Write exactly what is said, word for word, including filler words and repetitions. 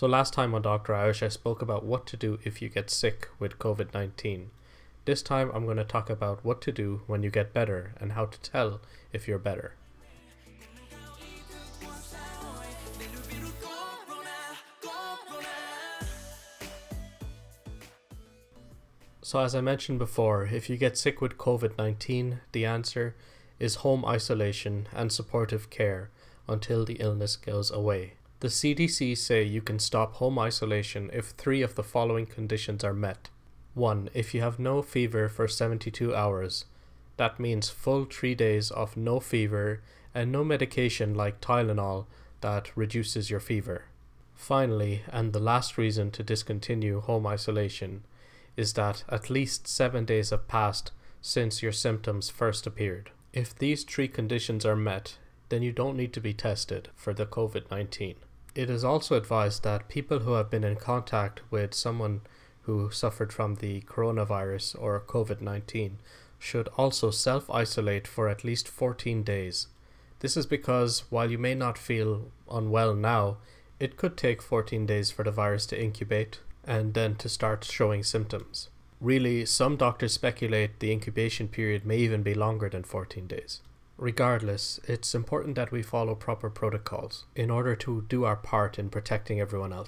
So last time on Doctor Ayush, I spoke about what to do if you get sick with COVID nineteen. This time I'm going to talk about what to do when you get better and how to tell if you're better. So as I mentioned before, if you get sick with COVID nineteen, the answer is home isolation and supportive care until the illness goes away. The C D C say you can stop home isolation if three of the following conditions are met. one. If you have no fever for seventy-two hours. That means full three days of no fever and no medication like Tylenol that reduces your fever. Finally, and the last reason to discontinue home isolation is that at least seven days have passed since your symptoms first appeared. If these three conditions are met, then you don't need to be tested for the COVID nineteen. It is also advised that people who have been in contact with someone who suffered from the coronavirus or COVID nineteen should also self-isolate for at least fourteen days. This is because while you may not feel unwell now, it could take fourteen days for the virus to incubate and then to start showing symptoms. Really, some doctors speculate the incubation period may even be longer than fourteen days. Regardless, it's important that we follow proper protocols in order to do our part in protecting everyone else.